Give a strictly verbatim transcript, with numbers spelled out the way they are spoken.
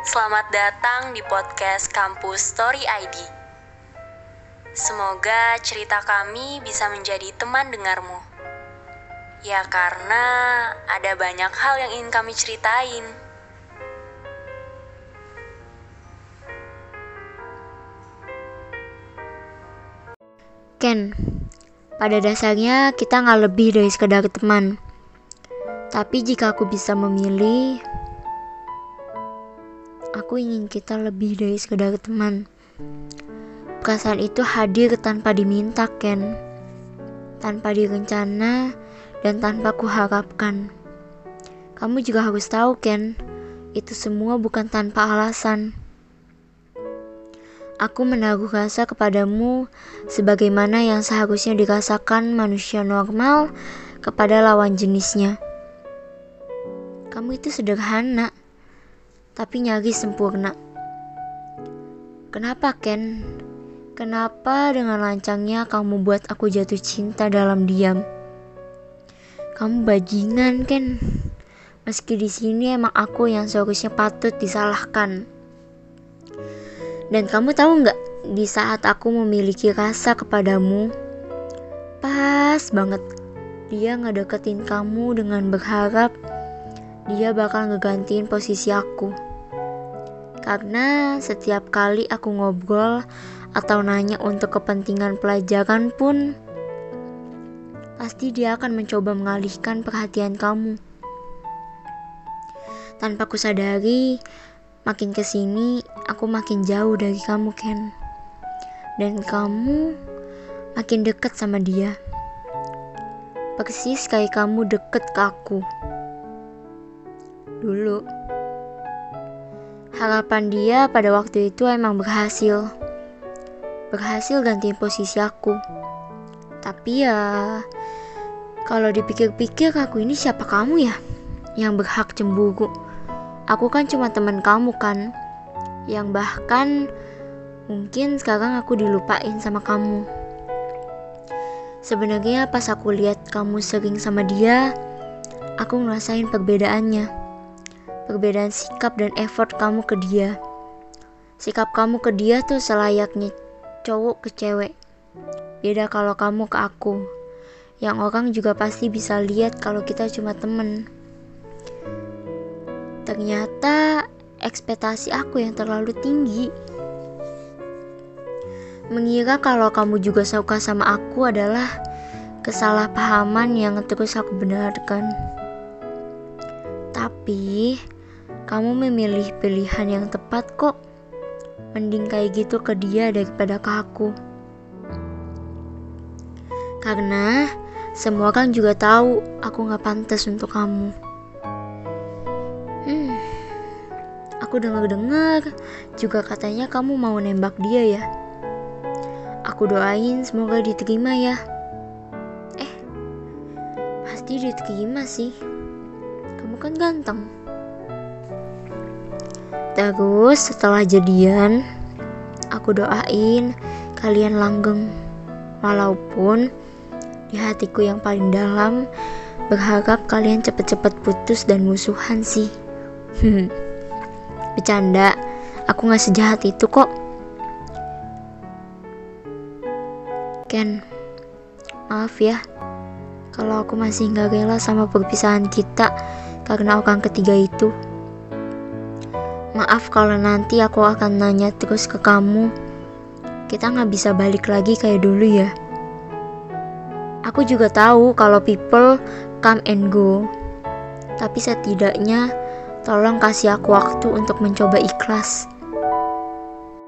Selamat datang di podcast Kampus Story I D. Semoga cerita kami bisa menjadi teman dengarmu. Ya, karena ada banyak hal yang ingin kami ceritain. Ken, pada dasarnya kita gak lebih dari sekedar teman. Tapi jika aku bisa memilih, aku ingin kita lebih dari sekedar teman. Perasaan itu hadir tanpa diminta, Ken. Tanpa direncana dan tanpa kuharapkan. Kamu juga harus tahu, Ken, itu semua bukan tanpa alasan. Aku menaruh rasa kepadamu sebagaimana yang seharusnya dirasakan manusia normal kepada lawan jenisnya. Kamu itu sederhana, tapi nyaris sempurna. Kenapa, Ken? Kenapa dengan lancangnya kamu buat aku jatuh cinta dalam diam? Kamu bajingan, Ken. Meski di sini emang aku yang seharusnya patut disalahkan. Dan kamu tahu nggak, di saat aku memiliki rasa kepadamu, pas banget dia ngedeketin kamu dengan berharap dia bakal ngegantiin posisi aku. Karena setiap kali aku ngobrol atau nanya untuk kepentingan pelajaran pun, pasti dia akan mencoba mengalihkan perhatian kamu. Tanpa kusadari, makin kesini aku makin jauh dari kamu, Ken. Dan kamu makin dekat sama dia. Persis kayak kamu deket ke aku dulu. Harapan dia pada waktu itu emang berhasil. Berhasil gantiin posisi aku. Tapi ya, kalau dipikir-pikir aku ini siapa kamu ya? Yang berhak cemburu. Aku kan cuma teman kamu kan? Yang bahkan mungkin sekarang aku dilupain sama kamu. Sebenarnya pas aku lihat kamu sering sama dia, aku ngerasain perbedaannya. Perbedaan sikap dan effort kamu ke dia. Sikap kamu ke dia tuh selayaknya cowok ke cewek. Beda kalau kamu ke aku, yang orang juga pasti bisa lihat kalau kita cuma temen. Ternyata ekspektasi aku yang terlalu tinggi. Mengira kalau kamu juga suka sama aku adalah kesalahpahaman yang terus aku benarkan. Tapi kamu memilih pilihan yang tepat kok. Mending kayak gitu ke dia daripada ke aku. Karena semua kan juga tahu aku gak pantas untuk kamu. Hmm, aku dengar-dengar juga katanya kamu mau nembak dia ya. Aku doain semoga diterima ya. Eh, pasti diterima sih. Kamu kan ganteng. Terus setelah jadian, aku doain kalian langgeng. Walaupun di hatiku yang paling dalam berharap kalian cepet-cepet putus dan musuhan sih. Bercanda, aku gak sejahat itu kok. Ken, maaf ya kalau aku masih gak rela sama perpisahan kita karena orang ketiga itu. Maaf kalau nanti aku akan nanya terus ke kamu. Kita gak bisa balik lagi kayak dulu ya. Aku juga tahu kalau people come and go. Tapi setidaknya tolong kasih aku waktu untuk mencoba ikhlas.